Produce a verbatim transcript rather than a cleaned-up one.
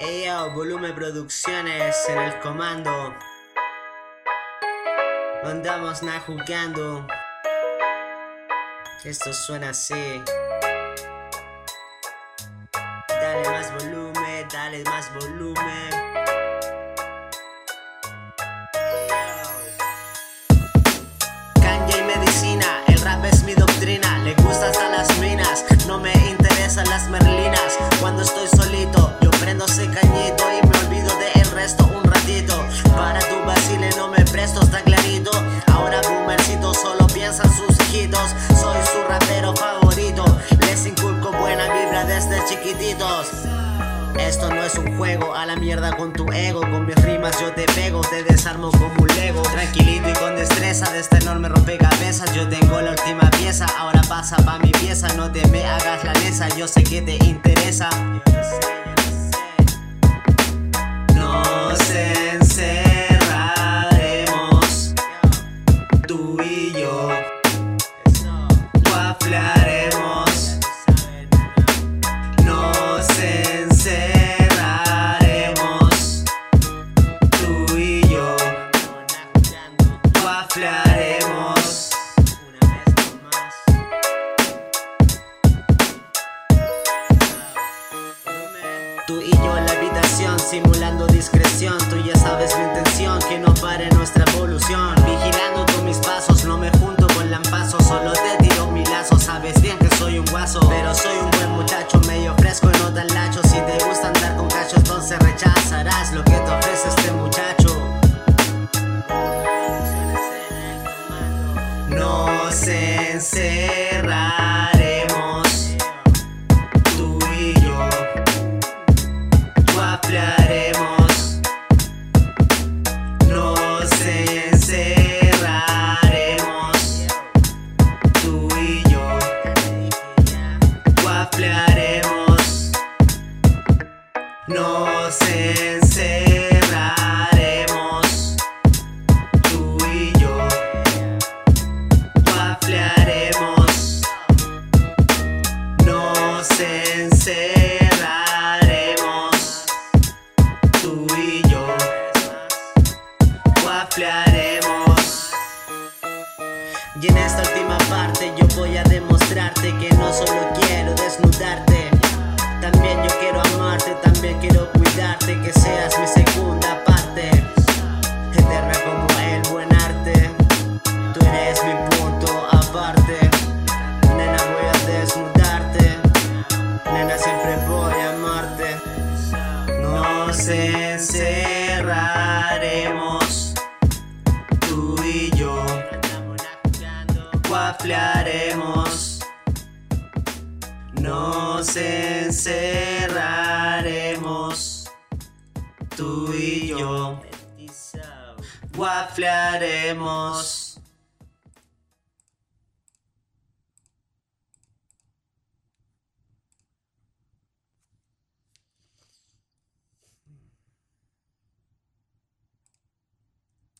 Eyo, Volumen Producciones en el comando. Andamos na jugando. Esto suena así. Dale más volumen, dale más volumen. Eyo. Kanye y medicina, el rap es mi doctrina. Le gusta hasta las minas, no me interesan las merlinas. Cuando estoy solito, yo prendo ese cañito y me olvido de el resto un ratito. Para tu vacile no me presto, está clarito. Ahora boomercitos solo piensan sus hijitos. Soy su rapero favorito, les inculco buena vibra desde chiquititos. Esto no es un juego, a la mierda con tu ego. Con mis rimas yo te pego, te desarmo como un lego. Tranquilito y con destreza, de este enorme rompecabezas yo tengo la última pieza. Ahora pasa pa' mi pieza, no te me hagas la lesa. Yo sé que te interesa. Nos encerraremos, tú y yo, hablaremos. Nos encerraremos, tú y yo, hablaremos. Una vez más. Tú y yo en la habitación simulando discreción. Tú ya sabes mi intención, que no pare nuestra evolución. Vigilando con mis pasos, no me junto con lampazos. Solo te tiro mi lazo, sabes bien que soy un guaso. Pero soy un buen muchacho, medio fresco y no tan lacho. Si te gusta andar con cacho, entonces rechazarás lo que te ofrece este muchacho. Nos encerraremos. Nos encerraremos, tú y yo, hablaremos. Nos encerraremos, tú y yo, hablaremos. Y en esta última parte yo voy a demostrarte que no solo quiero desnudarte, también yo quiero amarte, también quiero cuidarte, que seas mi segunda parte, eterna como el buen arte, tú eres mi punto aparte, nena voy a desnudarte, nena siempre voy a amarte. Nos encerraremos, tú y yo, hablaremos. Nos encerraremos, tú y yo, guaflaremos.